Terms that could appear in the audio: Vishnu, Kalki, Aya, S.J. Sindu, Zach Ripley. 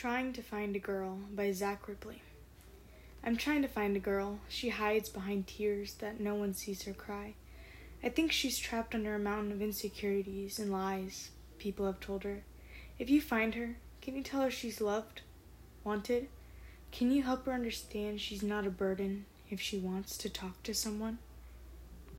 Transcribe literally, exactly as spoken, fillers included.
Trying to Find a Girl by Zach Ripley. I'm trying to find a girl. She hides behind tears that no one sees her cry. I think she's trapped under a mountain of insecurities and lies people have told her. If you find her, can you tell her she's loved, wanted? Can you help her understand she's not a burden if she wants to talk to someone?